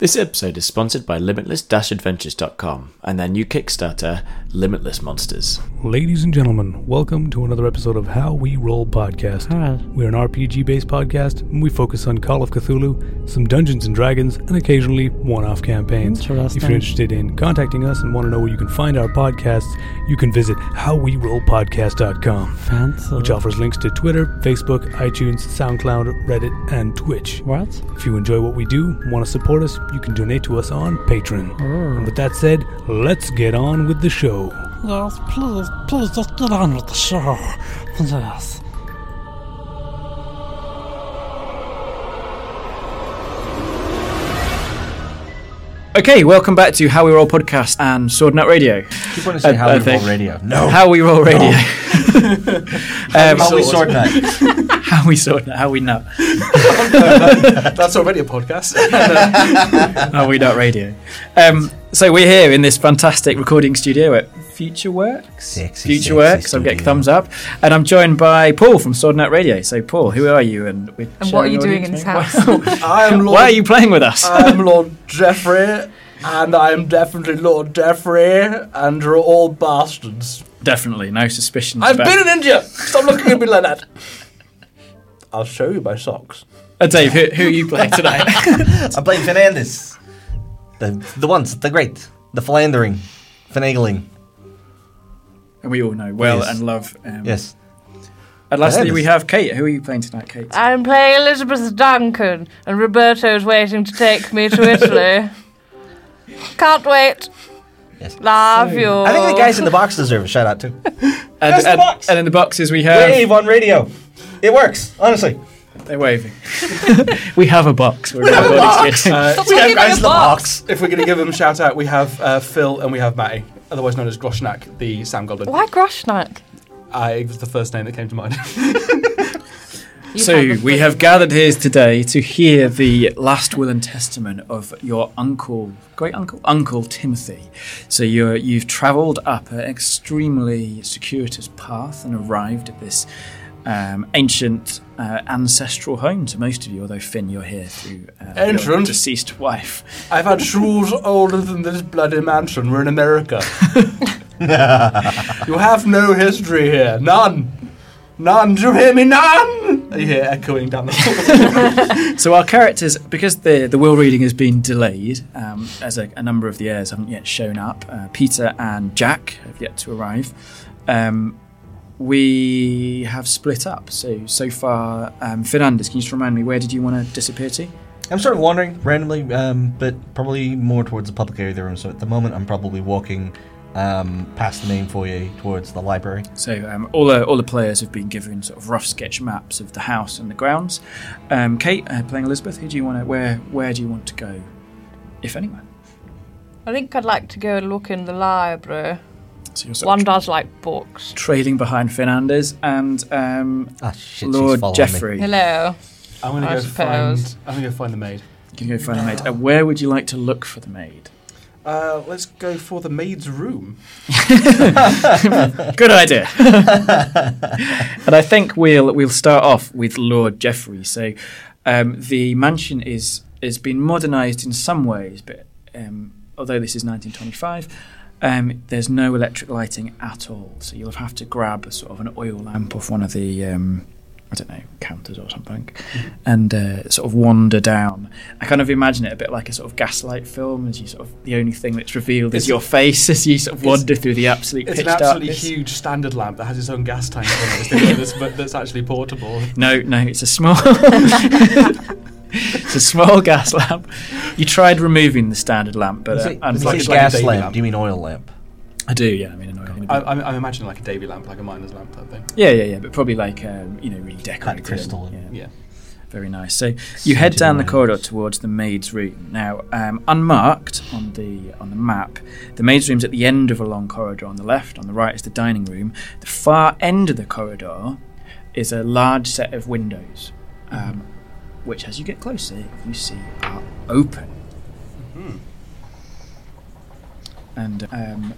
This episode is sponsored by limitless-adventures.com and their new Kickstarter, Limitless Monsters. Ladies and gentlemen, welcome to another episode of How We Roll Podcast. Hi. We're an RPG-based podcast, and we focus on Call of Cthulhu, some Dungeons and Dragons, and occasionally one-off campaigns. If you're interested in contacting us and want to know where you can find our podcasts, you can visit howwerollpodcast.com, Fancy. Which offers links to Twitter, Facebook, iTunes, SoundCloud, Reddit, and Twitch. What? If you enjoy what we do and want to support us, you can donate to us on Patreon. Oh. And with that said, let's get on with the show. Yes, please just get on with the show. Yes. Okay, welcome back to How We Roll Podcast and Sword Nut Radio. Keep wanting to say How We Roll Radio. No. How We Roll Radio. No. How We Sword Nut. How We Sword Nut. How We Nut. That's already a podcast. How We Nut Radio. So we're here in this fantastic recording studio at Future Works. Sexy Future Works. I'm getting thumbs up. And I'm joined by Paul from Sword Nut Radio. So Paul, who are you? And what are you doing in this house? Why are you playing with us? I'm Lord Jeffrey, and I'm definitely Lord Jeffrey, and we're all bastards. Definitely, no suspicions. I've been in India! Stop looking at me like that. I'll show you my socks. Dave, who are you playing tonight? I'm playing Fernandez. The ones, the great, the philandering, finagling. And we all know well yes. and love. Yes. And lastly, we have Kate. Who are you playing tonight, Kate? I'm playing Elizabeth Duncan, and Roberto's waiting to take me to Italy. Can't wait. Yes. Love you. I think the guys in the box deserve a shout out too. And in the boxes we have... Wave on radio. It works, honestly. They're waving. We have a box. We have a box. Stop, guys, the box. If we're going to give them a shout out, we have Phil and we have Matty, otherwise known as Groshnak, the Sam Goblin. Why Groshnak? It was the first name that came to mind. So we have gathered here today to hear the last will and testament of your great uncle Timothy. So you've travelled up an extremely circuitous path and arrived at this ancient ancestral home to most of you, although Finn, you're here through your deceased wife. I've had shrews older than this bloody mansion. We're in America. You have no history here. None. Do you hear me? None. You hear echoing down the hall. So our characters, because the will reading has been delayed, as a number of the heirs haven't yet shown up, Peter and Jack have yet to arrive, we have split up. So far, Fernandez, can you just remind me, where did you want to disappear to? I'm sort of wandering randomly, but probably more towards the public area of the room. So at the moment, I'm probably walking past the main foyer towards the library. So all the players have been given sort of rough sketch maps of the house and the grounds. Kate, playing Elizabeth, where do you want to go, if anywhere? I think I'd like to go and look in the library. So one does like books. Trailing behind Fernandez and Lord Jeffrey. Me. Hello. I'm gonna go find the maid. You can go find the maid. Where would you like to look for the maid? Let's go for the maid's room. Good idea. And I think we'll start off with Lord Jeffrey. So the mansion is been modernised in some ways, but although this is 1925, there's no electric lighting at all. So you'll have to grab a sort of an oil lamp off one of the counters or something, and sort of wander down. I kind of imagine it a bit like a sort of gaslight film, as you sort of the only thing that's revealed is your face as you sort of wander through the absolute pitch darkness. It's an absolutely huge standard lamp that has its own gas tank on it, but that's actually portable. No, it's a small. It's a small gas lamp. You tried removing the standard lamp, but gas lamp. Do you mean oil lamp? I do, yeah. I mean, an oil lamp. I'm imagining like a Davy lamp, like a miner's lamp, type thing. Yeah, but probably like really decorated like crystal. Yeah, very nice. So you head down the corridor towards the maid's room. Now, unmarked on the map, the maid's room's at the end of a long corridor on the left. On the right is the dining room. The far end of the corridor is a large set of windows. Which, as you get closer, you see are open. Mm-hmm. And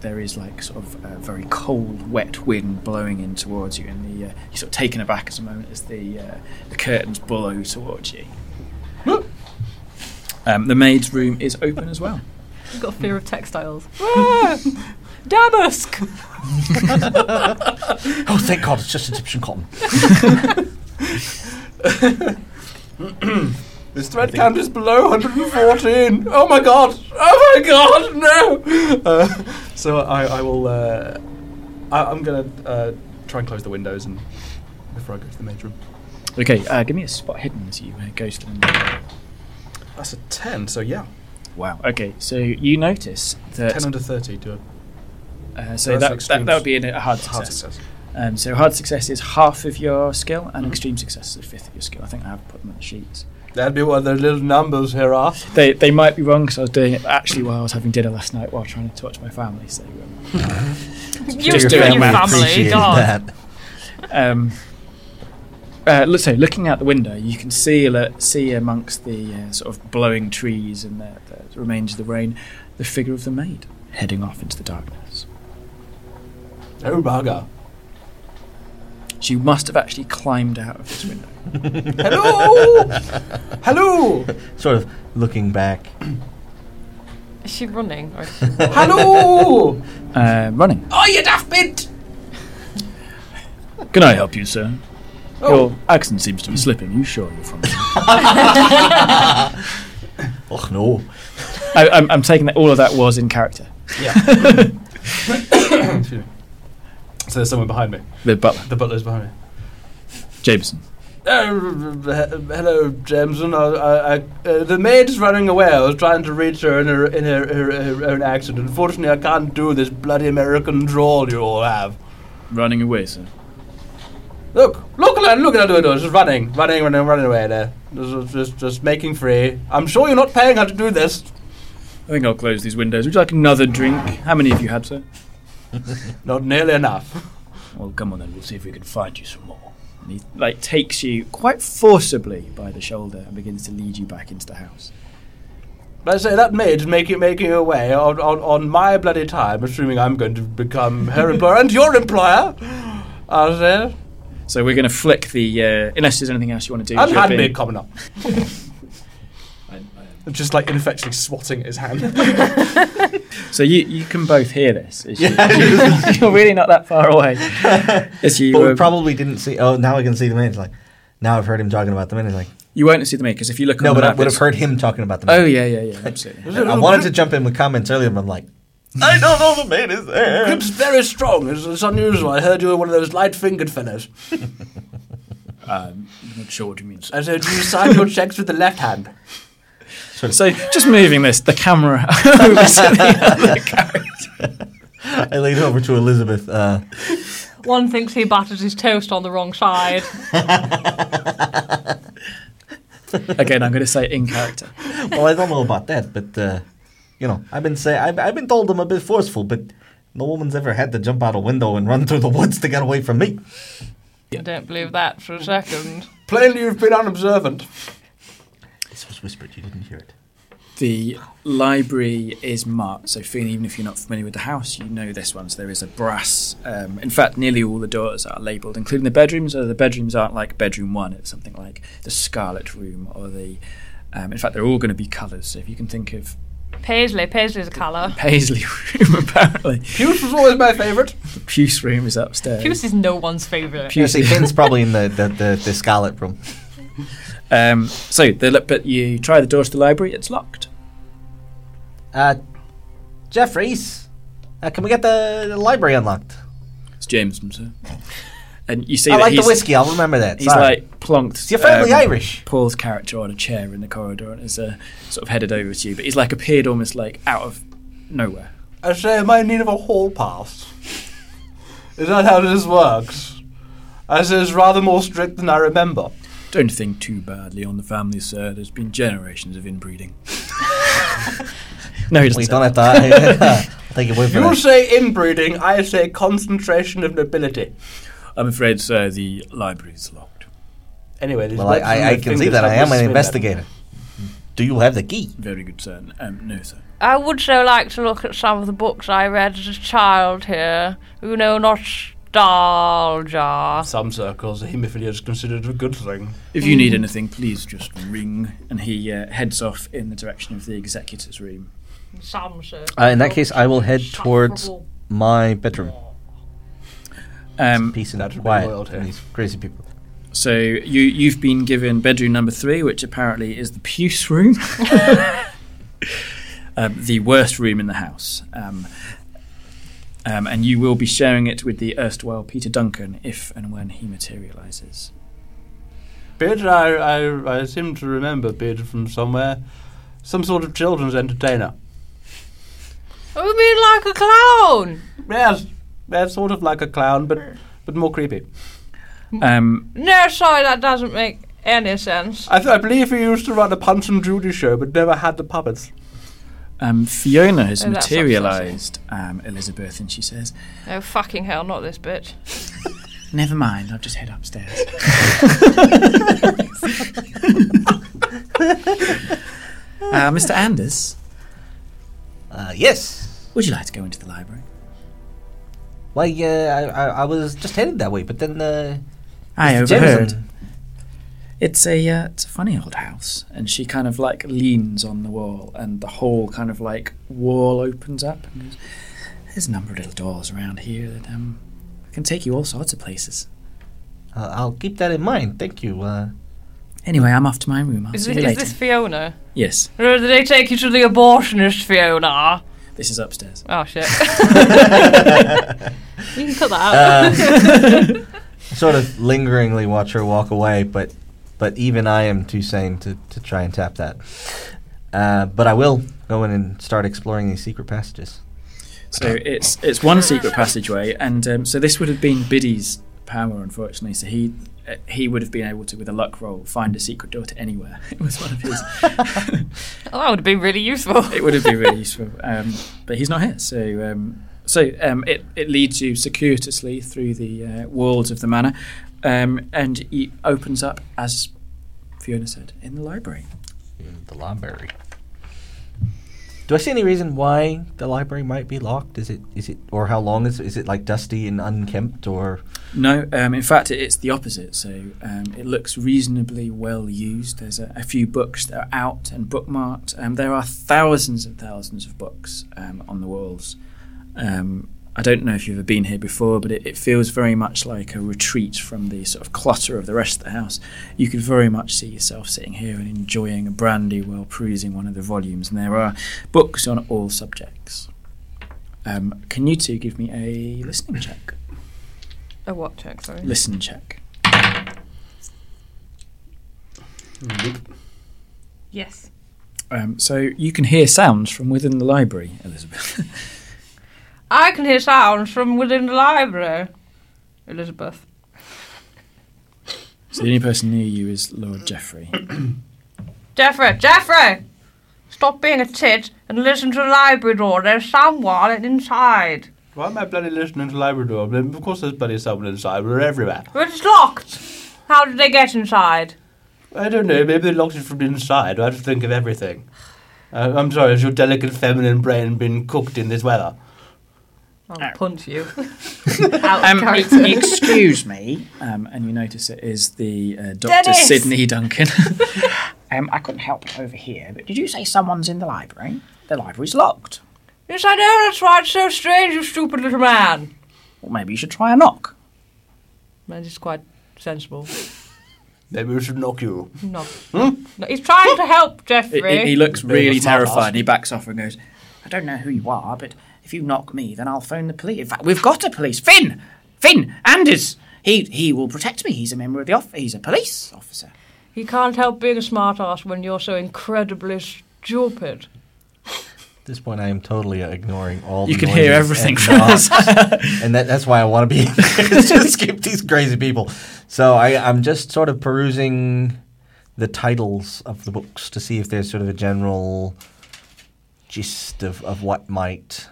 there is like sort of a very cold, wet wind blowing in towards you, and you're sort of taken aback at the moment as the curtains blow towards you. The maid's room is open as well. I've got a fear of textiles. Damask! Oh, thank God, it's just Egyptian cotton. This thread count is below 114. Oh my God! Oh my God! No! So I'm going to try and close the windows and before I go to the maid's room. Okay, give me a spot hidden as you go to the window. That's a 10, so yeah. Wow. Okay, so you notice that... 10 under 30, do I? So that would be a hard success. So hard success is half of your skill, and extreme success is a fifth of your skill. I think I have put them on the sheets. That'd be what the little numbers here are. They might be wrong, because I was doing it actually while I was having dinner last night while trying to talk to my family. So just doing your family, God. So looking out the window, you can see amongst the sort of blowing trees and the remains of the rain the figure of the maid heading off into the darkness. Oh, bugger. She must have actually climbed out of this window. Hello! Hello! Sort of looking back. Is she running? Or hello! Running. Oh, you daft bit! Can I help you, sir? Oh. Your accent seems to be slipping. You sure you're from here? Och, no. I'm taking that all of that was in character. Yeah. So there's someone behind me. The butler. The butler's behind me. Jameson. Hello, Jameson. The maid's running away. I was trying to reach her in her own accent. Unfortunately, I can't do this bloody American drawl you all have. Running away, sir. Look at her window. She's running away there. Just making free. I'm sure you're not paying her to do this. I think I'll close these windows. Would you like another drink? How many have you had, sir? Not nearly enough. Well, come on then. We'll see if we can find you some more. And he takes you quite forcibly by the shoulder and begins to lead you back into the house. I say that maid's making her way on my bloody time, assuming I'm going to become her employer and your employer. I say. So we're going to flick the... unless there's anything else you want to do. I'm handmade coming up. I'm just ineffectually swatting at his hand. So you can both hear this. You're really not that far away. But we probably didn't see... Oh, now I can see the maid. It's now I've heard him talking about the maid. It's you won't see the maid, because if you look... No, but I would have heard him talking about the maid. Oh, yeah, absolutely. I wanted to jump in with comments earlier, but I'm like... I don't know the maid is there. Grip's very strong. It's unusual. I heard you were one of those light-fingered fellows. I'm not sure what you mean. I said, do you sign your checks with the left hand? So just moving the camera over to the other character. I leaned over to Elizabeth. One thinks he battered his toast on the wrong side. Again, I'm going to say in character. Well, I don't know about that, but I've been told I'm a bit forceful, but no woman's ever had to jump out a window and run through the woods to get away from me. Yeah. I don't believe that for a second. Plainly, you've been unobservant. This was whispered, you didn't hear it. The library is marked, so Finn, even if you're not familiar with the house, you know this one. So there is a brass... in fact, nearly all the doors are labelled, including the bedrooms. So the bedrooms aren't like bedroom one. It's something like the Scarlet Room or the... in fact, they're all going to be colours. So if you can think of... Paisley. Paisley's a colour. Paisley Room, apparently. Puce was always my favourite. The Puce Room is upstairs. Puce is no one's favourite. Puce, Finn's probably in the Scarlet Room. But you try the doors to the library, it's locked. Jeffries, can we get the library unlocked? It's Jameson, sir. And you see I that like he's, the whiskey, I'll remember that. He's sorry. Plonked. It's your family Irish. Paul's character on a chair in the corridor and is sort of headed over to you, but he's appeared almost out of nowhere. I say, am I in need of a hall pass? Is that how this works? I say, it's rather more strict than I remember. Don't think too badly on the family, sir. There's been generations of inbreeding. No, he doesn't. We don't have that. You say inbreeding, I say concentration of nobility. I'm afraid, sir, the library's locked. Anyway, there's I can see that I am an investigator. Do you have the key? Very good, sir. No, sir. I would so like to look at some of the books I read as a child here. You know, not nostalgia. Some circles, hemophilia is considered a good thing. If you need anything, please just ring. And he heads off in the direction of the executor's room. Some circles. In that case, I will head towards my bedroom. Peace and quiet and these crazy people. So you've been given bedroom number 3, which apparently is the puce room. The worst room in the house. And you will be sharing it with the erstwhile Peter Duncan if and when he materialises. Bid, I seem to remember Bid from somewhere. Some sort of children's entertainer. Oh, you mean like a clown? Yes, they're sort of like a clown, but more creepy. No, sorry, that doesn't make any sense. I believe he used to run a Punch and Judy show, but never had the puppets. Fiona has materialised, Elizabeth, and she says... Oh, fucking hell, not this bitch. Never mind, I'll just head upstairs. Mr. Anders? Yes? Would you like to go into the library? Why, I was just headed that way, but then... I overheard. It's a funny old house. And she kind of, like, leans on the wall, and the whole kind of, like, wall opens up. And there's a number of little doors around here that can take you all sorts of places. I'll keep that in mind. Thank you. Anyway, I'm off to my room. Is this Fiona? Yes. Or did they take you to the abortionist, Fiona? This is upstairs. Oh, shit. You can cut that out. Sort of lingeringly watch her walk away, but even I am too sane to try and tap that. But I will go in and start exploring these secret passages. So it's one secret passageway, and so this would have been Biddy's power, unfortunately. So he would have been able to, with a luck roll, find a secret door to anywhere. It was one of his. Oh, that would have been really useful. It would have been really useful, but he's not here, so. It leads you circuitously through the walls of the manor, and it opens up, as Fiona said, in the library. In the library. Do I see any reason why the library might be locked? Is it or how long is it like dusty and unkempt or? No, in fact it's the opposite. So it looks reasonably well used. There's a few books that are out and bookmarked. There are thousands and thousands of books on the walls. I don't know if you've ever been here before, but it feels very much like a retreat from the sort of clutter of the rest of the house. You could very much see yourself sitting here and enjoying a brandy while perusing one of the volumes, and there are books on all subjects. Can you two give me a listening check? A what check, sorry? Listen check. Yes. So you can hear sounds from within the library, Elizabeth. I can hear sounds from within the library, Elizabeth. So the only person near you is Lord Geoffrey. Geoffrey! Stop being a tit and listen to the library door. There's someone inside. Why am I bloody listening to the library door? Of course there's bloody someone inside. We're everywhere. But it's locked. How did they get inside? I don't know. Maybe they locked it from the inside. I have to think of everything. I'm sorry. Has your delicate feminine brain been cooked in this weather? I'll punt you. Excuse me. And you notice it is the Dr. Dennis! Sidney Duncan. I couldn't help it over here, but did you say someone's in the library? The library's locked. Yes, I know. That's why it's so strange, you stupid little man. Well, maybe you should try a knock. That is quite sensible. Maybe we should knock you. No. Hmm? No, he's trying to help, Geoffrey. He looks really terrified. And he backs off and goes, I don't know who you are, but... If you knock me, then I'll phone the police. In fact, we've got a police. Finn, Anders. He will protect me. He's a member of the office. He's a police officer. He can't help being a smart-ass when you're so incredibly stupid. At this point, I am totally ignoring all you the You can hear everything from us. And that's why I want to be just skip these crazy people. So I'm just sort of perusing the titles of the books to see if there's sort of a general gist of what might...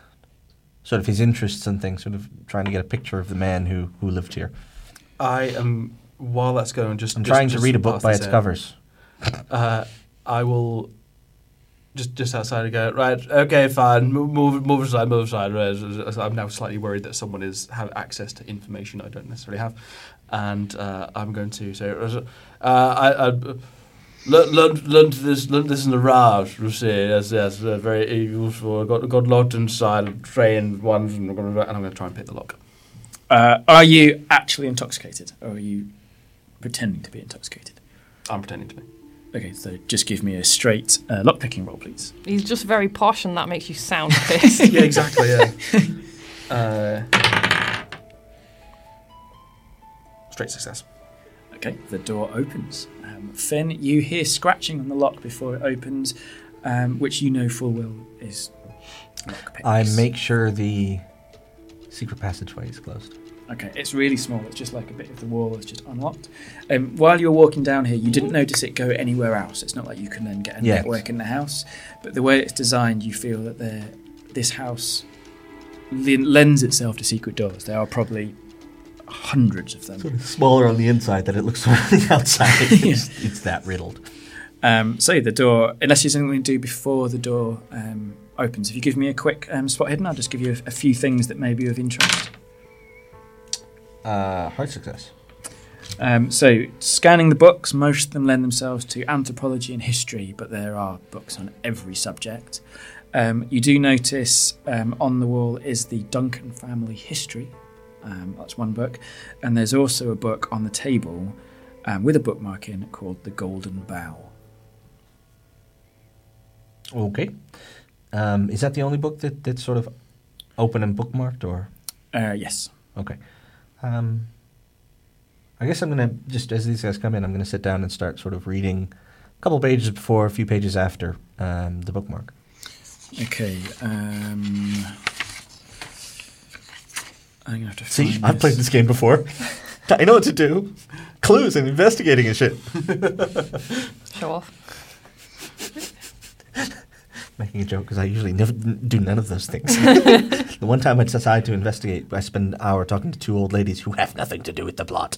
Sort of his interests and things, sort of trying to get a picture of the man who lived here. I am, while that's going, I'm trying to read a book by its covers. I will Just outside again. Right, okay, fine. Move aside. I'm now slightly worried that someone is have access to information I don't necessarily have, and I'm going to say, I learned this in the Raj, you see. Yes, very useful. I got locked inside train once, and I'm going to try and pick the lock. Are you actually intoxicated, or are you pretending to be intoxicated? I'm pretending to be. Okay, so just give me a straight lockpicking roll, please. He's just very posh, and that makes you sound pissed. Yeah, exactly, yeah. Straight success. Okay, the door opens. Finn, you hear scratching on the lock before it opens, which you know full well is lockpicking. I make sure the secret passageway is closed. Okay, it's really small. It's just like a bit of the wall is just unlocked. While you were walking down here, you didn't notice it go anywhere else. It's not like you can then get a network in the house. But the way it's designed, you feel that this house lends itself to secret doors. There are probably hundreds of them. Sort of smaller on the inside than it looks on the outside. It's that riddled. So the door, unless there's something to do before the door opens. If you give me a quick spot hidden, I'll just give you a few things that may be of interest. Hard success. So, scanning the books, most of them lend themselves to anthropology and history, but there are books on every subject. You do notice on the wall is the Duncan family history. That's one book. And there's also a book on the table with a bookmark in it called The Golden Bough. Okay. Is that the only book that's sort of open and bookmarked, or? Yes. Okay. I guess I'm going to, just as these guys come in, I'm going to sit down and start sort of reading a couple pages before, a few pages after the bookmark. Okay. I'm going to have to find I've played this game before. I know what to do. Clues and investigating and shit. Show off. Making a joke because I usually never do none of those things. The one time I decide to investigate, I spend an hour talking to two old ladies who have nothing to do with the plot.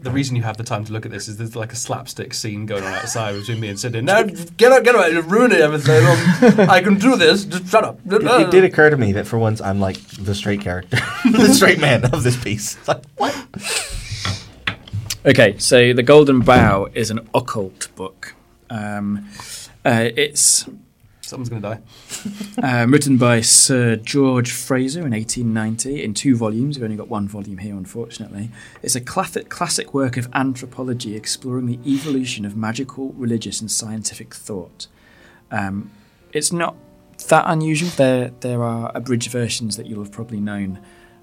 The reason you have the time to look at this is there's like a slapstick scene going on outside between me and Sydney. No, get out, you're ruining everything. I can do this, just shut up. It did occur to me that for once I'm like the straight character, the straight man of this piece. It's like, what? Okay, so The Golden Bough is an occult book. It's... Someone's going to die. Written by Sir George Frazer in 1890 in two volumes. We've only got one volume here, unfortunately. It's a classic work of anthropology exploring the evolution of magical, religious and scientific thought. It's not that unusual. There are abridged versions that you'll have probably known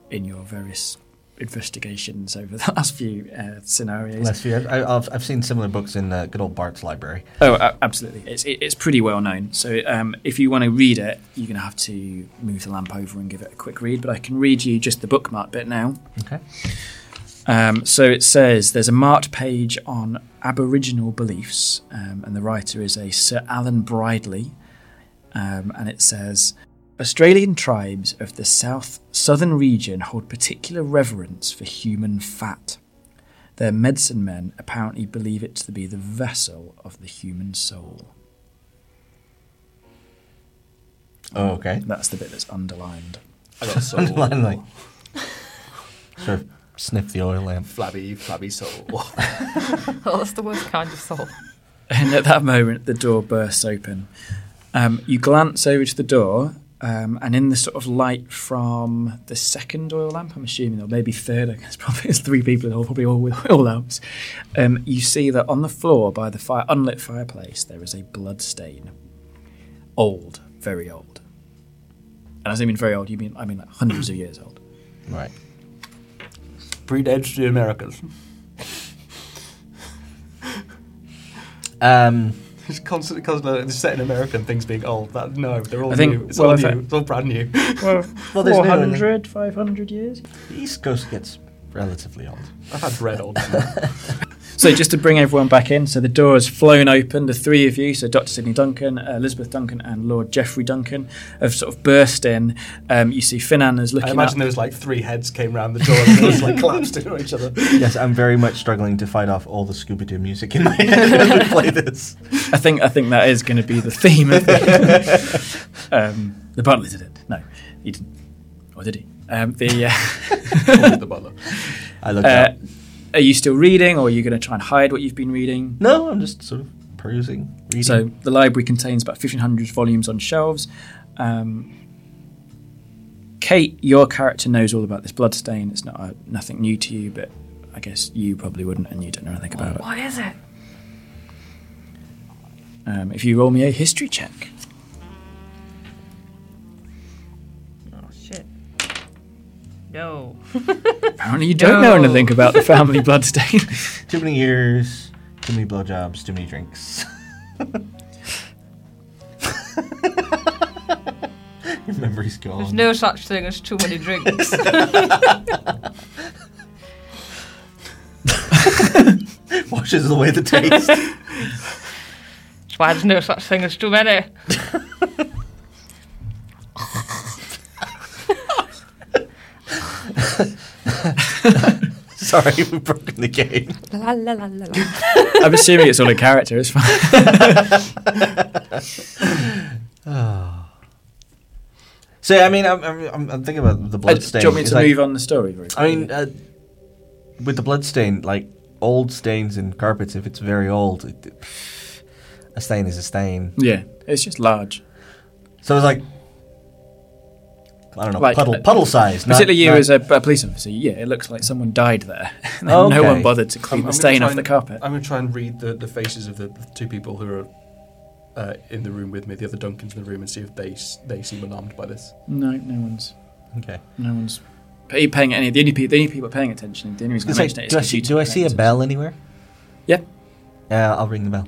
in your various investigations over the last few scenarios. I've seen similar books in good old Bart's library. Oh, absolutely. It's pretty well known. So if you want to read it, you're going to have to move the lamp over and give it a quick read. But I can read you just the bookmark bit now. Okay. So it says there's a marked page on Aboriginal beliefs, and the writer is a Sir Alan Bridley, and it says... Australian tribes of the southern region hold particular reverence for human fat. Their medicine men apparently believe it to be the vessel of the human soul. Oh, okay. That's the bit that's underlined. I got soul. Underlined, like... Sort of sniff the oil lamp. Flabby soul. Oh, that's the worst kind of soul. And at that moment, the door bursts open. You glance over to the door... and in the sort of light from the second oil lamp, I'm assuming, or maybe third, I guess probably it's three people in all, probably all with oil lamps, you see that on the floor by the unlit fireplace, there is a blood stain. Old, very old. And as I mean very old, I mean like hundreds of years old. Right. Predates the Americas. It's constantly set in America and things being old. They're all new. It's all new. It's all brand new. Well, 400, 500 years? The East Coast gets relatively old. I've had bread old. So just to bring everyone back in, so the door has flown open. The three of you, so Dr. Sidney Duncan, Elizabeth Duncan, and Lord Geoffrey Duncan, have sort of burst in. You see Finan is looking. I imagine there was like three heads came round the door and they just like collapsed into each other. Yes, I'm very much struggling to fight off all the Scooby-Doo music in my head as we play this. I think that is going to be the theme of it. The butler did it. No, he didn't. Or did he? The butler. I looked up. Are you still reading, or are you going to try and hide what you've been reading? No, I'm just sort of perusing, reading. So the library contains about 1,500 volumes on shelves. Kate, your character knows all about this bloodstain. It's not nothing new to you, but I guess you probably wouldn't, and you don't know anything about it. What is it? If you roll me a history check. No. Apparently you don't know anything about the family bloodstain. Too many years, too many blowjobs, too many drinks. Your memory's gone. There's no such thing as too many drinks. Washes away the taste. That's why there's no such thing as too many. Sorry, we've broken the game. La, la, la, la, la. I'm assuming it's all in character, it's fine. So, I mean, I'm thinking about the bloodstain. Do you want me to move on the story? Very quickly? I mean, with the bloodstain, like old stains in carpets, if it's very old, a stain is a stain. Yeah, it's just large. So it's like, I don't know, like, puddle size. Particularly you as a police officer, yeah, it looks like someone died there. And okay. No one bothered to clean the stain off the carpet. I'm going to try and read the faces of the two people who are in the room with me, the other Duncans in the room, and see if they seem alarmed by this. No one's. Okay. No one's paying any. The only people paying attention. The only reason I mention it is because you two. Do I see a bell anywhere? Yeah. I'll ring the bell.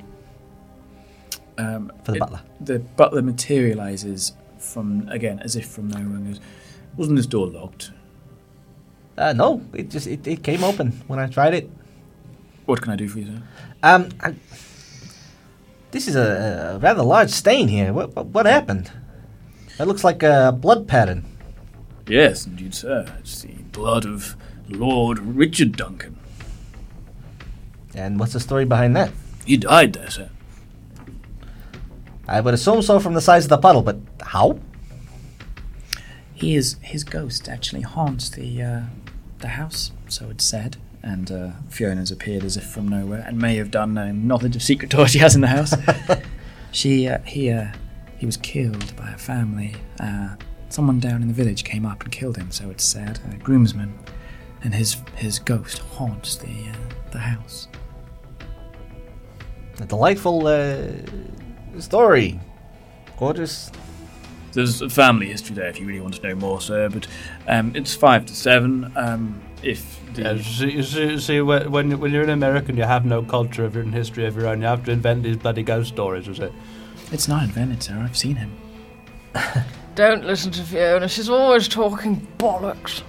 For the butler. The butler materialises. From again, as if from nowhere, wasn't this door locked? No, it just it came open when I tried it. What can I do for you, sir? This is a rather large stain here. What happened? That looks like a blood pattern. Yes, indeed, sir. It's the blood of Lord Richard Duncan. And what's the story behind that? He died there, sir. I would assume so from the size of the puddle, but how? His ghost actually haunts the house, so it's said. And Fiona's appeared as if from nowhere and may have done knowledge of secret door she has in the house. He was killed by a family. Someone down in the village came up and killed him, so it's said. A groomsman, and his ghost haunts the house. A delightful. Story. Gorgeous. There's a family history there if you really want to know more, sir, but it's 5 to 7. If you see, when you're an American, you have no culture of your own history of your own. You have to invent these bloody ghost stories, is it? It's not invented, sir. I've seen him. Don't listen to Fiona. She's always talking bollocks.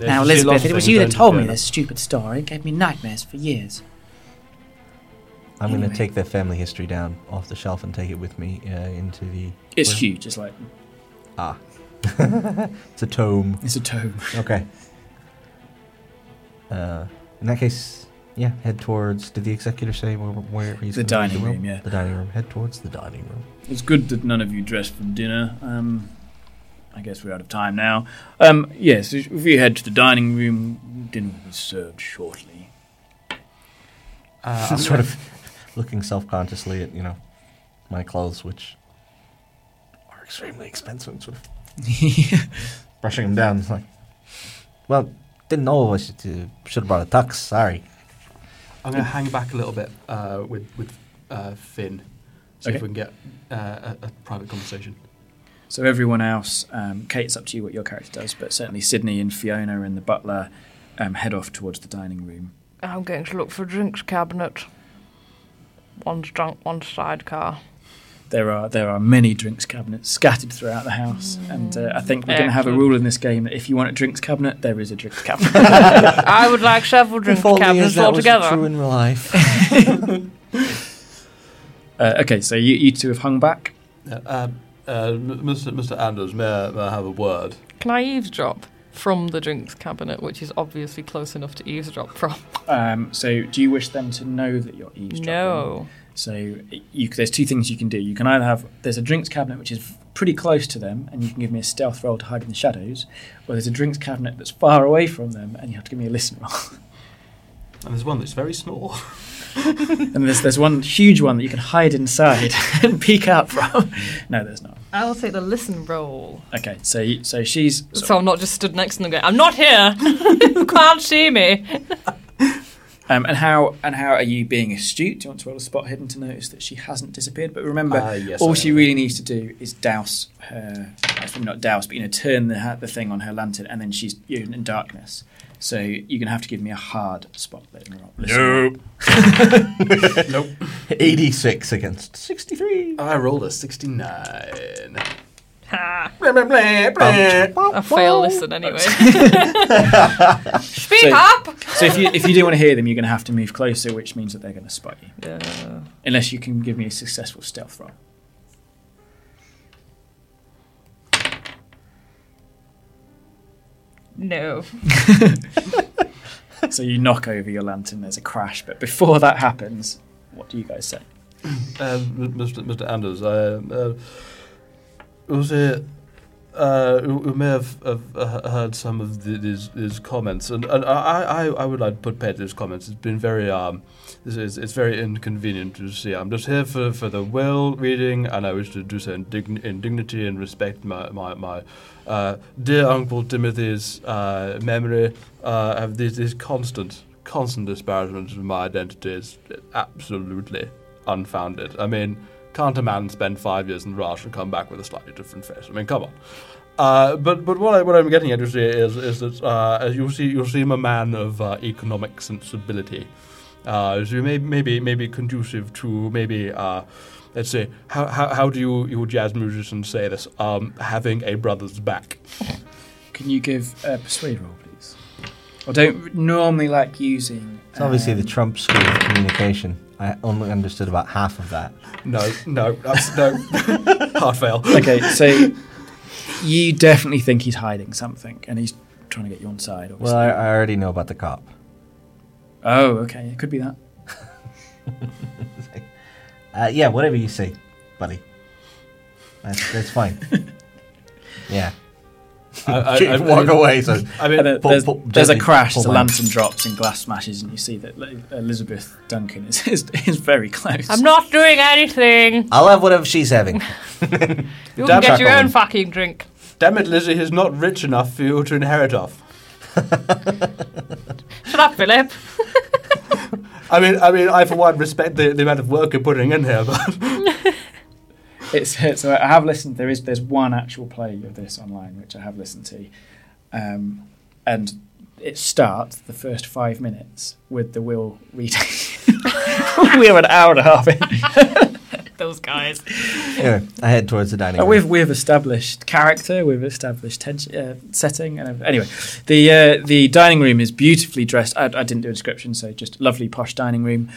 Yeah, now, Elizabeth, it was you that told me this stupid story. It gave me nightmares for years. I'm going to take their family history down off the shelf and take it with me into the... It's room. Huge, it's like... Ah. It's a tome. It's a tome. Okay. In that case, yeah, head towards... Did the executor say where he's... The dining room, yeah. The dining room. Head towards the dining room. It's good that none of you dressed for dinner. I guess we're out of time now. Yes, if you head to the dining room, dinner will be served shortly. Sort of... looking self-consciously at, my clothes, which are extremely expensive, and sort of brushing them down. It's like, well, didn't know I should have brought a tux, sorry. I'm going to hang back a little bit with Finn, see if we can get a private conversation. So everyone else, Kate, it's up to you what your character does, but certainly Sydney and Fiona and the butler head off towards the dining room. I'm going to look for a drinks cabinet. One's drunk, one's sidecar. There are many drinks cabinets scattered throughout the house, and I think we're going to have a rule in this game that if you want a drinks cabinet, there is a drinks cabinet. I would like several drinks cabinets altogether. True in real life. Okay, so you two have hung back. Mr. Anders, may I have a word? Can I eavesdrop from the drinks cabinet, which is obviously close enough to eavesdrop from? So, do you wish them to know that you're eavesdropping? No. So there's two things you can do. You can either have... There's a drinks cabinet which is pretty close to them, and you can give me a stealth roll to hide in the shadows, or there's a drinks cabinet that's far away from them, and you have to give me a listen roll. And there's one that's very small. And there's one huge one that you can hide inside and peek out from. No, there's not. I'll take the listen roll. Okay, so she's... So I'm not just stood next to them going, I'm not here! You can't see me! And how are you being astute? Do you want to roll a spot hidden to notice that she hasn't disappeared? But remember, all she really needs to do is douse her... Actually, not douse, but turn the thing on her lantern, and then she's in darkness. So you're going to have to give me a hard spot hidden roll. Nope. Nope. 86 against 63. I rolled a 69. Ha! I fail listen anyway. Speak up! So if you do want to hear them, you're going to have to move closer, which means that they're going to spot you. Yeah. Unless you can give me a successful stealth roll. No. So you knock over your lantern, there's a crash, but before that happens, what do you guys say? Mr. Anders, we may have heard some of his comments, and I would like to put paid to his comments. It's been very it's very inconvenient to see. I'm just here for the will reading, and I wish to do so in dignity and respect my dear Uncle Timothy's memory. I have this constant disparagement of my identity is absolutely unfounded. I mean, can't a man spend 5 years in Rush and come back with a slightly different face? I mean, come on. But what I'm getting at is that you seem a man of economic sensibility. So maybe conducive to let's say how do you jazz musicians say this? Having a brother's back. Can you give a persuade roll, please? I don't normally like using. It's obviously the Trump school of communication. I only understood about half of that. No. Hard fail. Okay, so you definitely think he's hiding something, and he's trying to get you on side. Obviously. Well, I already know about the cop. Oh, okay. It could be that. Yeah, whatever you say, buddy. That's fine. Yeah. I walk away. So I mean, there's a crash. The lantern drops and glass smashes, and you see that Elizabeth Duncan is very close. I'm not doing anything. I'll have whatever she's having. You can get your own fucking drink. Damn it, Lizzie! He's not rich enough for you to inherit off. Shut up, Philip. I mean, I for one respect the amount of work you're putting in here, but. So I have listened. There's one actual play of this online which I have listened to, and it starts the first 5 minutes with the will reading. We're an hour and a half in. Those guys. Anyway, I head towards the dining room. We've established character. We've established tension, setting, and anyway, the dining room is beautifully dressed. I didn't do a description, so just lovely posh dining room.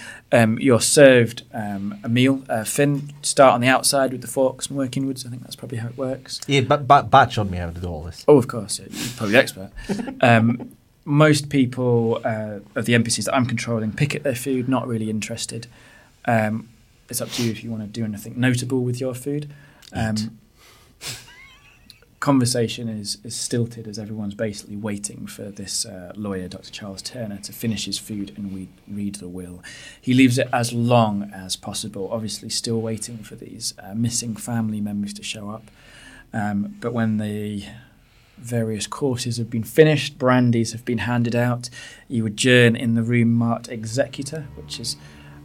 You're served a meal. Finn, start on the outside with the forks and work inwards. I think that's probably how it works. Yeah, but Bat showed me how to do all this. Oh, of course, yeah, you're probably the expert. Most people of the NPCs that I'm controlling pick at their food, not really interested. It's up to you if you want to do anything notable with your food. Conversation is stilted as everyone's basically waiting for this lawyer, Dr. Charles Turner, to finish his food and read the will. He leaves it as long as possible, obviously still waiting for these missing family members to show up. But when the various courses have been finished, brandies have been handed out, you adjourn in the room marked Executor, which is...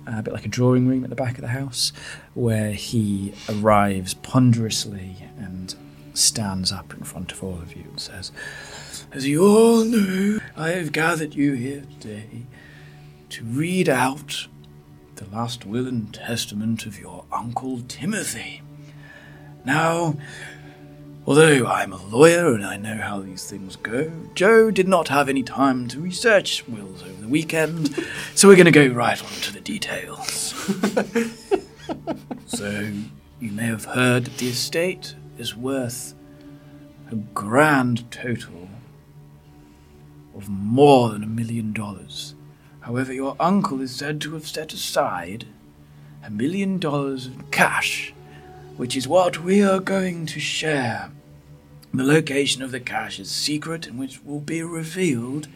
a bit like a drawing room at the back of the house, where he arrives ponderously and stands up in front of all of you and says, "As you all know, I have gathered you here today to read out the last will and testament of your Uncle Timothy. Now, although I'm a lawyer and I know how these things go, Joe did not have any time to research wills over the weekend, so we're going to go right on to the details. So, you may have heard that the estate is worth a grand total of more than $1 million. However, your uncle is said to have set aside $1 million in cash, which is what we are going to share. The location of the cash is secret, and which will be revealed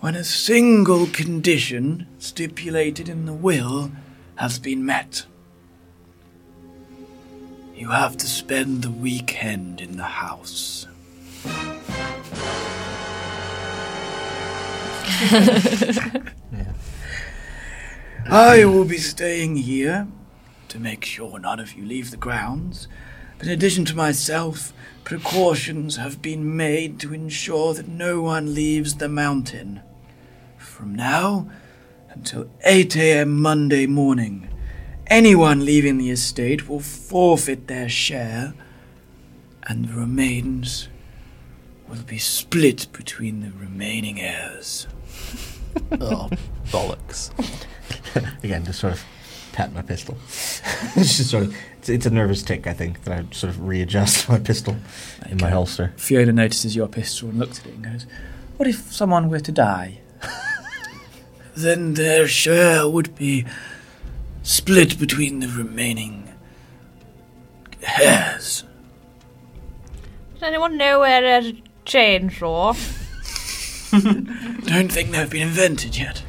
when a single condition stipulated in the will has been met. You have to spend the weekend in the house. Yeah. I will be staying here to make sure none of you leave the grounds, but in addition to myself, precautions have been made to ensure that no one leaves the mountain. From now until 8 a.m. Monday morning, anyone leaving the estate will forfeit their share, and the remains will be split between the remaining heirs. Oh, bollocks. Again, just sort of pat my pistol. It's just sort of, it's a nervous tick, I think, that I sort of readjust my pistol in my holster. Fiona notices your pistol and looks at it and goes, "What if someone were to die?" Then their share would be split between the remaining heirs. Does anyone know where there's a chainsaw? Don't think they've been invented yet.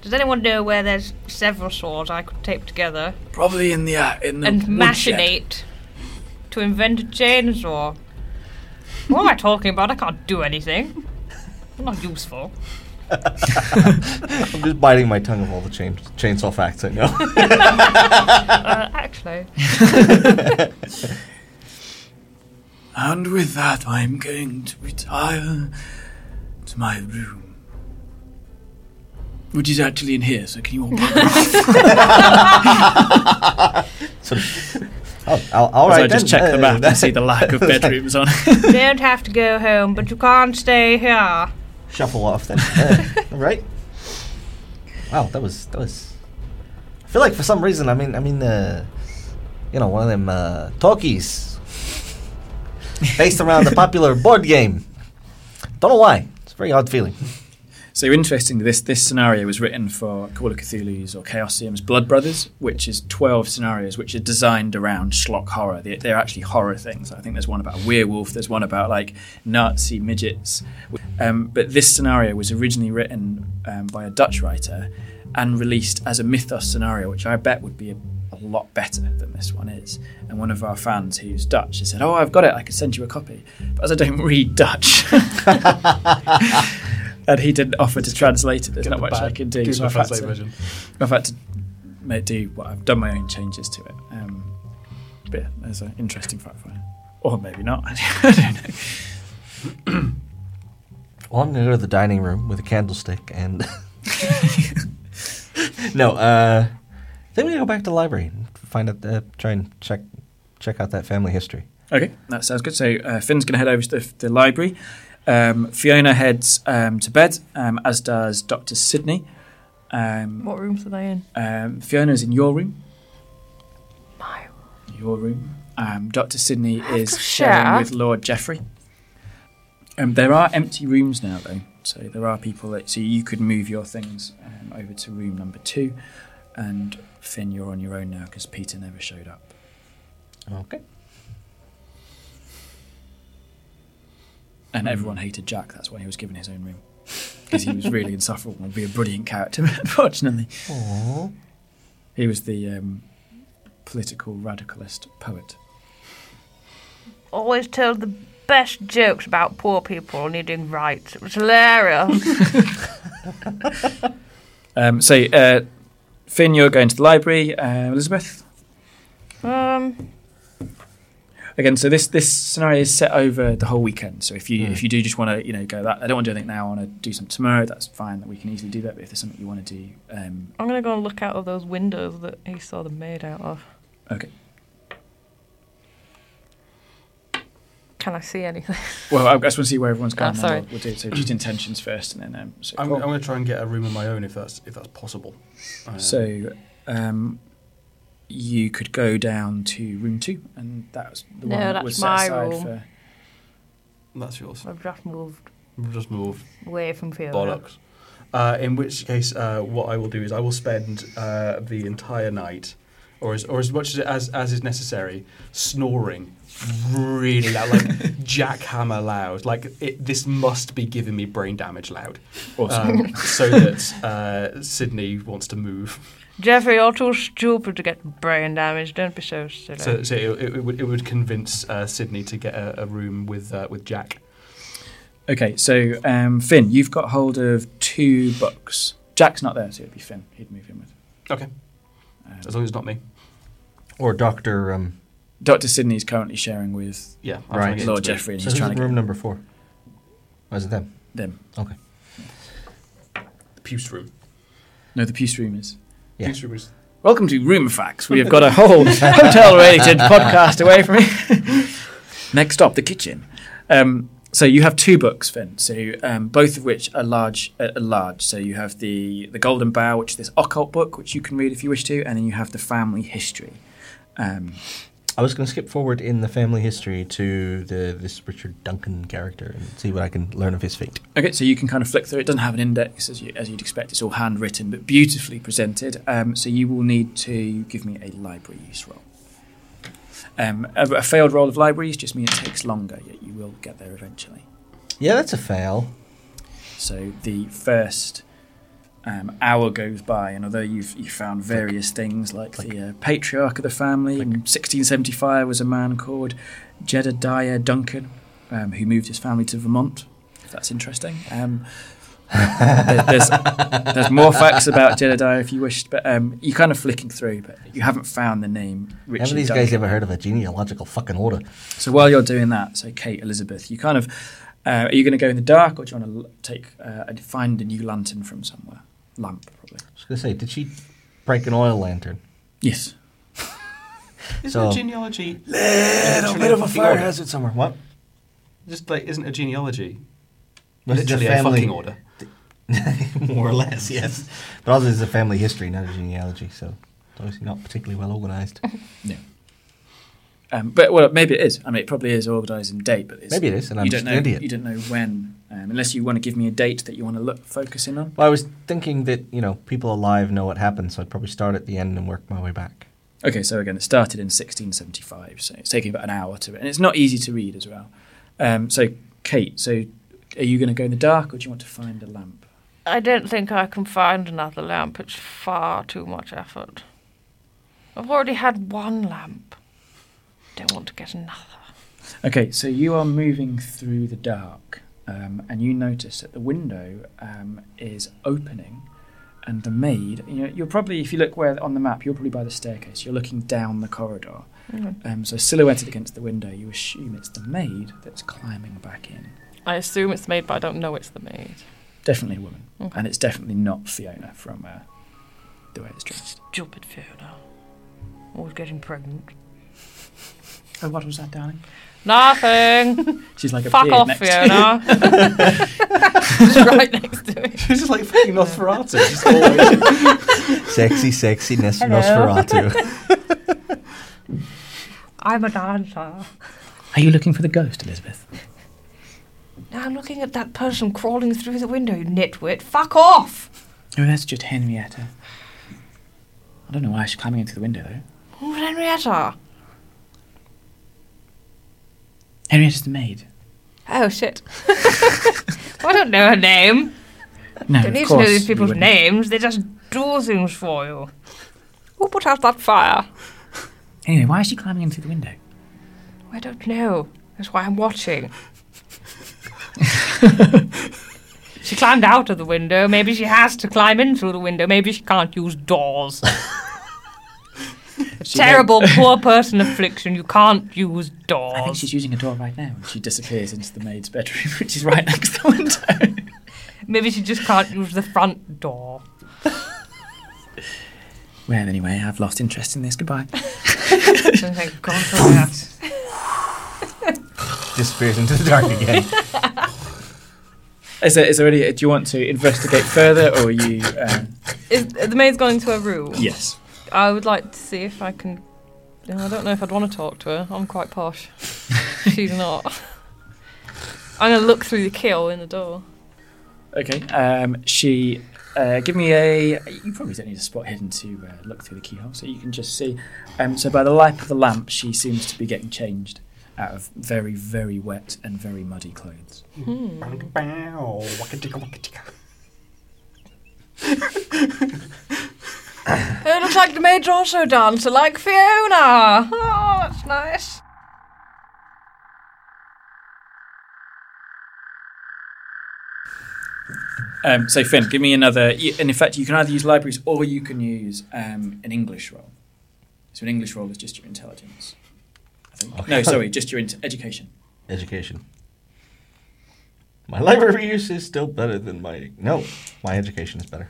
Does anyone know where there's several saws I could tape together? Probably in the and machinate to invent a chainsaw. What am I talking about? I can't do anything. I'm not useful. I'm just biting my tongue of all the chainsaw facts I know. Actually. And with that, I'm going to retire to my room, which is actually in here, so can you all back off? So, all right, I just check the map and see the lack of bedrooms on it. You don't have to go home, but you can't stay here. Shuffle off then. Right? Wow, that was. I feel like for some reason, one of them talkies based around the popular board game. Don't know why. It's a very odd feeling. So interestingly, this scenario was written for Call of Cthulhu's or Chaosium's Blood Brothers, which is 12 scenarios which are designed around schlock horror. They're actually horror things. I think there's one about a werewolf. There's one about like Nazi midgets. But this scenario was originally written by a Dutch writer and released as a Mythos scenario, which I bet would be a lot better than this one is. And one of our fans who's Dutch has said, "Oh, I've got it. I could send you a copy." But as I don't read Dutch... And he didn't offer to translate it. There's not much I can do. So I've done my own changes to it. But yeah, there's an interesting fact for you. Or maybe not. I don't know. Well, I'm going to go to the dining room with a candlestick and... No, then we're going to go back to the library and find out, try and check out that family history. Okay, that sounds good. So Finn's going to head over to the library. Fiona heads to bed, as does Dr. Sydney. What rooms are they in? Fiona's in your room. My room. Your room. Dr. Sydney is sharing with Lord Jeffrey. There are empty rooms now, though. So there are people that... So you could move your things over to room number 2. And Finn, you're on your own now because Peter never showed up. Okay. And everyone hated Jack. That's why he was given his own room. Because he was really insufferable and would be a brilliant character, unfortunately. Aww. He was the political radicalist poet. Always told the best jokes about poor people needing rights. It was hilarious. So, Finn, you're going to the library. Elizabeth? again, so this scenario is set over the whole weekend. So if you do just want to, go that I don't want to do anything now, I want to do something tomorrow, that's fine. That we can easily do that. But if there's something you want to do, I'm going to go and look out of those windows that he saw them made out of. Okay. Can I see anything? Well, I just want to see where everyone's going. Sorry. We'll do so just intentions first, and then. So I'm going to try and get a room of my own if that's possible. You could go down to room 2, and that's the one that was set aside room. For. That's yours. I've just moved. Away from Fiona. Bollocks. In which case, what I will do is I will spend the entire night, or as much as is necessary, snoring. Really loud, like jackhammer loud. Like this must be giving me brain damage loud. Awesome. So that Sydney wants to move. Jeffrey, you're too stupid to get brain damage. Don't be so silly. So it would convince Sydney to get a room with Jack. Okay, so Finn, you've got hold of 2 books. Jack's not there, so it'd be Finn he'd move in with. Okay, as long as it's not me or Doctor. Dr. Sydney's currently sharing with Lord Jeffrey. And so he's trying to room number 4? Or is it them? Them. Okay. The Puce Room. No, the Puce Room is. Yeah. Puce Room is. Welcome to Room Facts. We have got a whole hotel-related podcast away from me. Next stop, the kitchen. So you have 2 books, Finn. So both of which are large. So you have the Golden Bough, which is this occult book, which you can read if you wish to, and then you have the family history. I was going to skip forward in the family history to this Richard Duncan character and see what I can learn of his fate. Okay, so you can kind of flick through. It doesn't have an index, as you'd expect. It's all handwritten, but beautifully presented. So you will need to give me a library use roll. A failed roll of libraries just means it takes longer, yet you will get there eventually. Yeah, that's a fail. So the first... hour goes by, and although you found various things like the patriarch of the family, in 1675 was a man called Jedediah Duncan, who moved his family to Vermont, if that's interesting. There's more facts about Jedediah if you wish, but you're kind of flicking through, but you haven't found the name Richard Haven't these Duncan. Guys ever heard of a genealogical fucking order? So while you're doing that, Kate, Elizabeth, you kind of... are you going to go in the dark, or do you want to take find a new lantern from somewhere? Lamp, probably. I was going to say, did she break an oil lantern? Yes. Isn't a genealogy... Little bit of a fire hazard somewhere. What? Just isn't a genealogy literally a fucking order? More or less, yes. But also, it's a family history, not a genealogy, so it's obviously not particularly well organised. No. But, well, maybe it is. I mean, it probably is organised in date, but it's... Maybe it is, and I'm just an idiot. You don't know when, unless you want to give me a date that you want to focus in on. Well, I was thinking that, people alive know what happened, so I'd probably start at the end and work my way back. Okay, so again, it started in 1675, so it's taking about an hour to it, and it's not easy to read as well. So, Kate, are you going to go in the dark, or do you want to find a lamp? I don't think I can find another lamp. It's far too much effort. I've already had one lamp. Don't want to get another. Okay, so you are moving through the dark, and you notice that the window is opening, and the maid. You're probably, if you look where on the map, you're probably by the staircase. You're looking down the corridor. Mm-hmm. So silhouetted against the window, you assume it's the maid that's climbing back in. I assume it's the maid, but I don't know it's the maid. Definitely a woman, okay. And it's definitely not Fiona from the way it's dressed. Stupid Fiona, always getting pregnant. Oh, what was that, darling? Nothing. She's like a fuck off, Fiona. She's right next to me. She's just like fucking Nosferatu. She's always sexy Nosferatu. I'm a dancer. Are you looking for the ghost, Elizabeth? No, I'm looking at that person crawling through the window, you nitwit. Fuck off. Oh, that's just Henrietta. I don't know why she's climbing into the window, though. Who's Henrietta? Henrietta's the maid. Oh, shit. I don't know her name. No, you don't need to know these people's names. They just do things for you. Who put out that fire? Anyway, why is she climbing in through the window? I don't know. That's why I'm watching. She climbed out of the window. Maybe she has to climb in through the window. Maybe she can't use doors. Terrible, poor person affliction. You can't use doors. I think she's using a door right now. And she disappears into the maid's bedroom, which is right next to the window. Maybe she just can't use the front door. Well, anyway, I've lost interest in this. Goodbye. Thank God for that. Disappears into the dark again. Is there any? Do you want to investigate further, or are you? Is the maid's gone into her room? Yes. I would like to see if I can. I don't know if I'd want to talk to her. I'm quite posh. She's not. I'm gonna look through the keyhole in the door. Okay. She. Give me a. You probably don't need a spot hidden to look through the keyhole, so you can just see. So by the light of the lamp, she seems to be getting changed out of very, very wet and very muddy clothes. It looks like the maid's also dancer like Fiona. Oh, that's nice. So Finn, give me another. And in fact, you can either use libraries or you can use an English roll. So an English roll is just your intelligence. I think. Okay. No, sorry, just your education. Education. My library use is still better than my. No, my education is better.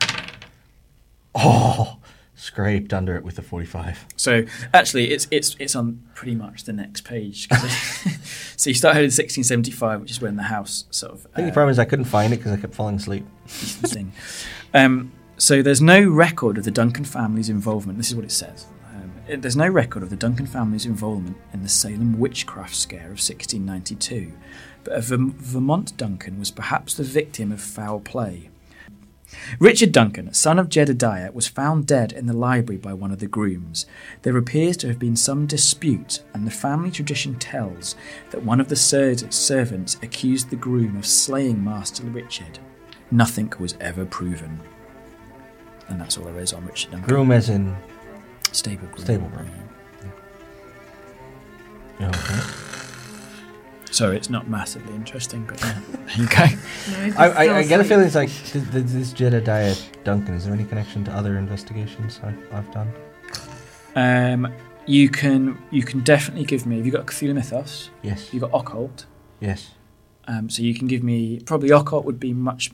Oh, scraped under it with a 45. So actually, it's on pretty much the next page. So you start out in 1675, which is when the house sort of. I think the problem is I couldn't find it because I kept falling asleep. So there's no record of the Duncan family's involvement. This is what it says. There's no record of the Duncan family's involvement in the Salem witchcraft scare of 1692, but a Vermont Duncan was perhaps the victim of foul play. Richard Duncan, son of Jedediah, was found dead in the library by one of the grooms. There appears to have been some dispute, and the family tradition tells that one of the servants accused the groom of slaying Master Richard. Nothing was ever proven. And that's all there is on Richard Duncan. Groom as in... Stable groom. Stable groom. Yeah. Okay. Sorry, it's not massively interesting, but yeah. Okay. No, I get a feeling it's like this Jedediah Duncan. Is there any connection to other investigations I've done? You can definitely give me. Have you got Cthulhu Mythos? Yes. You got occult? Yes. So you can give me probably occult would be much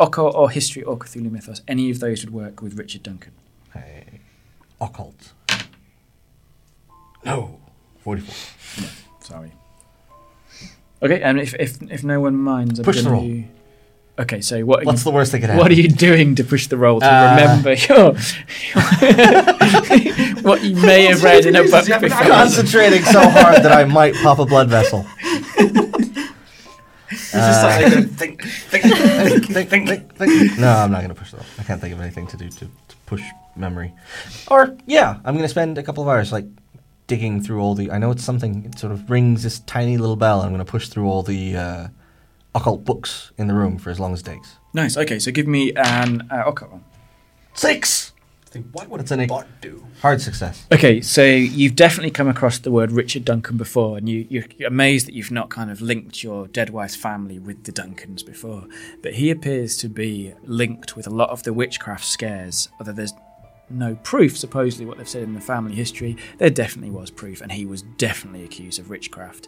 occult or history or Cthulhu Mythos. Any of those would work with Richard Duncan. Hey, occult. No, 44. No, sorry. Okay, and if no one minds... Push the roll. Okay, so what... What's the worst that could happen? What are you doing to push the roll to remember what you may have read in a book before? I'm concentrating so hard that I might pop a blood vessel. It's just like think. No, I'm not going to push the roll. I can't think of anything to do to push memory. Or, yeah, I'm going to spend a couple of hours, like... digging through all the... I know it's something... It sort of rings this tiny little bell. I'm going to push through all the occult books in the room for as long as it takes. Nice. Okay, so give me an occult one. 6! What would a bot do? Hard success. Okay, so you've definitely come across the word Richard Duncan before, and you're amazed that you've not kind of linked your dead wife's family with the Duncans before. But he appears to be linked with a lot of the witchcraft scares, although there's no proof, supposedly, what they've said in the family history. There definitely was proof, and he was definitely accused of witchcraft.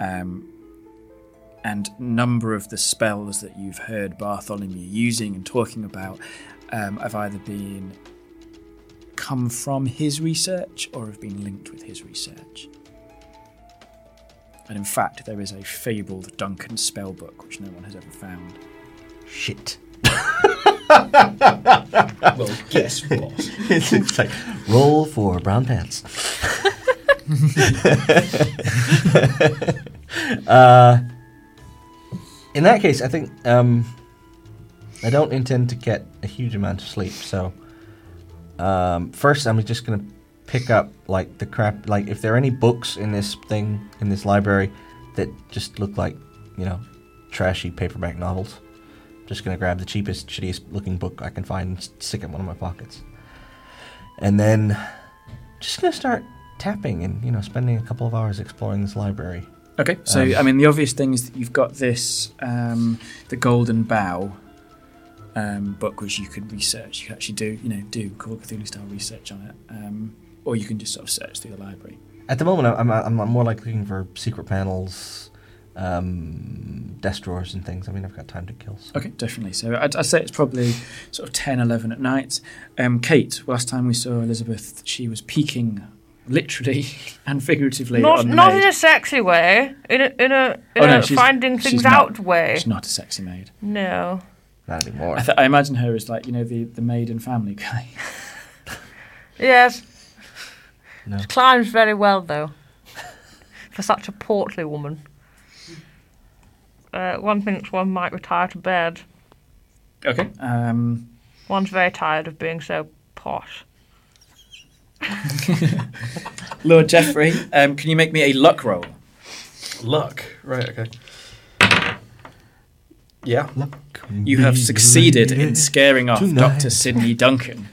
And number of the spells that you've heard Bartholomew using and talking about have either been come from his research or have been linked with his research. And in fact, there is a fabled Duncan spellbook which no one has ever found. Shit. Well, guess what? It's like, roll for brown pants. In that case, I think I don't intend to get a huge amount of sleep, so first I'm just going to pick up like the crap, like if there are any books in this thing, in this library, that just look like, you know, trashy paperback novels. Just going to grab the cheapest, shittiest looking book I can find and stick it in one of my pockets. And then just going to start tapping and, you know, spending a couple of hours exploring this library. Okay, so, I mean, the obvious thing is that you've got this, The Golden Bough book, which you could research. You could actually do Call of Cthulhu style research on it. or you can just sort of search through the library. At the moment, I'm more like looking for secret panels, desk drawers and things. I mean, I've got time to kill. So. Okay, definitely. So I'd say it's probably sort of 10, 11 at night. Kate, last time we saw Elizabeth, she was peeking literally and figuratively on the not maid. In a sexy way. In a finding things out way. She's not a sexy maid. No. Not anymore. I imagine her as like, you know, the maid in Family Guy. Yes. No. She climbs very well, though, for such a portly woman. One thinks one might retire to bed. Okay. One's very tired of being so posh. Lord Jeffrey, can you make me a luck roll? Luck? Right, okay. Yeah. Luck. You have succeeded in scaring off tonight. Dr. Sidney Duncan.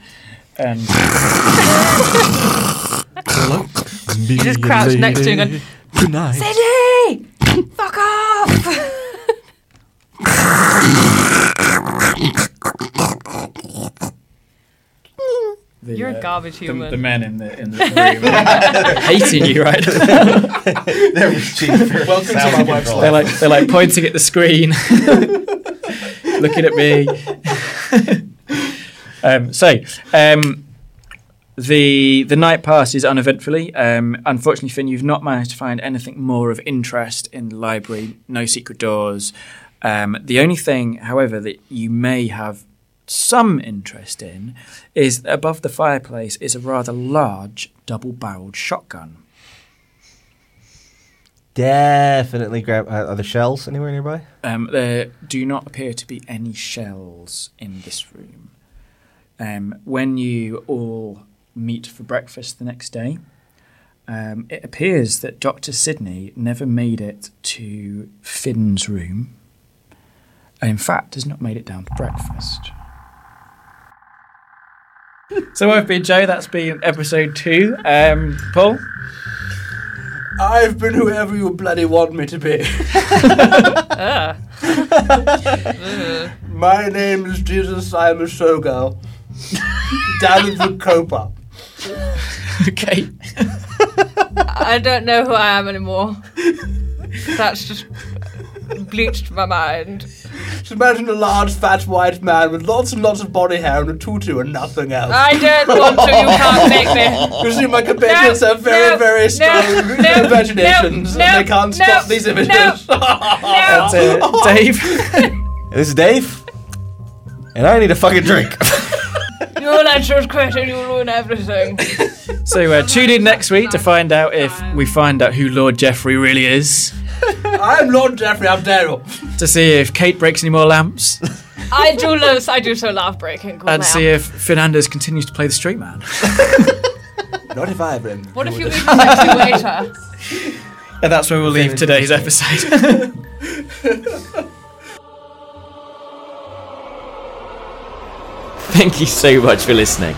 He just crouched next to him and goes, Sidney! Fuck off! You're a garbage human. The men in the room hating you, right? They're cheap. Welcome to my wife's life. They're like pointing at the screen, looking at me. The night passes uneventfully. Unfortunately, Finn, you've not managed to find anything more of interest in the library. No secret doors. The only thing, however, that you may have some interest in is above the fireplace is a rather large double-barreled shotgun. Definitely grab. Are there shells anywhere nearby? There do not appear to be any shells in this room. When you all meet for breakfast the next day, it appears that Dr. Sidney never made it to Finn's room, and in fact has not made it down to breakfast. So I've been Joe, that's been episode 2. Paul? I've been whoever you bloody want me to be. My name is Jesus, I'm a showgirl. Down in the Copa. Okay. I don't know who I am anymore. That's just bleached my mind. Just imagine a large, fat, white man with lots and lots of body hair and a tutu and nothing else. I don't want to. You can't make me. You see, my companions have very strong imaginations, and they can't stop these images. That's it. Dave. This is Dave, and I need a fucking drink. Your lecture's quitting, you'll ruin everything. So tune in next week to find out if we find out who Lord Jeffrey really is. I'm Lord Jeffrey, I'm Daryl. To see if Kate breaks any more lamps. I do so love breaking lamps. And see if Fernandez continues to play the street man. Not if I blame. What if you leave the next waiter? And that's where we'll leave today's episode. Thank you so much for listening.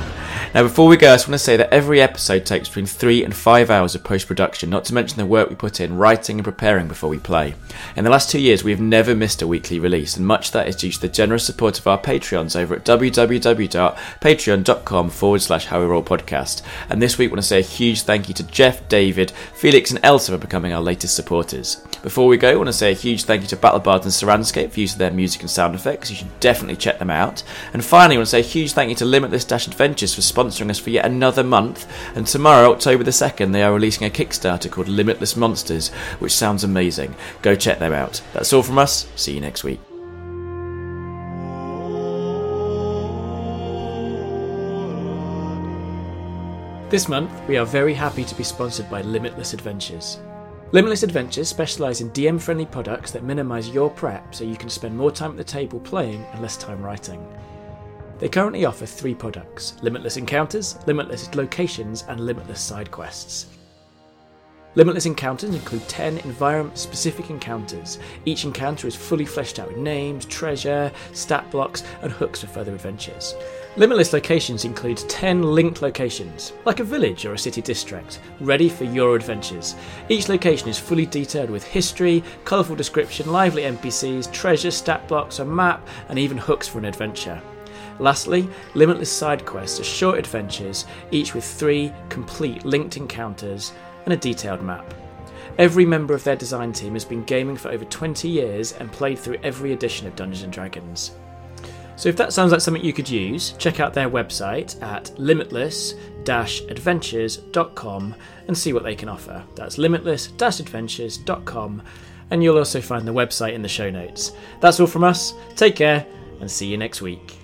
Now, before we go, I just want to say that every episode takes between 3 and 5 hours of post-production, not to mention the work we put in writing and preparing before we play. In the last 2 years, we have never missed a weekly release, and much of that is due to the generous support of our Patreons over at www.patreon.com/howwerollpodcast. And this week, I want to say a huge thank you to Jeff, David, Felix and Elsa for becoming our latest supporters. Before we go, I want to say a huge thank you to BattleBards and Saranscape for use of their music and sound effects. You should definitely check them out. And finally, I want to say a huge thank you to Limitless Adventures for sponsoring us for yet another month, and tomorrow, October the 2nd, they are releasing a Kickstarter called Limitless Monsters, which sounds amazing. Go check them out. That's all from us. See you next week. This month, we are very happy to be sponsored by Limitless Adventures. Limitless Adventures specialise in DM-friendly products that minimise your prep so you can spend more time at the table playing and less time writing. They currently offer 3 products: Limitless Encounters, Limitless Locations, and Limitless Side Quests. Limitless Encounters include 10 environment-specific encounters. Each encounter is fully fleshed out with names, treasure, stat blocks, and hooks for further adventures. Limitless Locations includes 10 linked locations, like a village or a city district, ready for your adventures. Each location is fully detailed with history, colourful description, lively NPCs, treasure, stat blocks, a map, and even hooks for an adventure. Lastly, Limitless Side Quests are short adventures, each with 3 complete linked encounters and a detailed map. Every member of their design team has been gaming for over 20 years and played through every edition of Dungeons and Dragons. So if that sounds like something you could use, check out their website at limitless-adventures.com and see what they can offer. That's limitless-adventures.com, and you'll also find the website in the show notes. That's all from us. Take care and see you next week.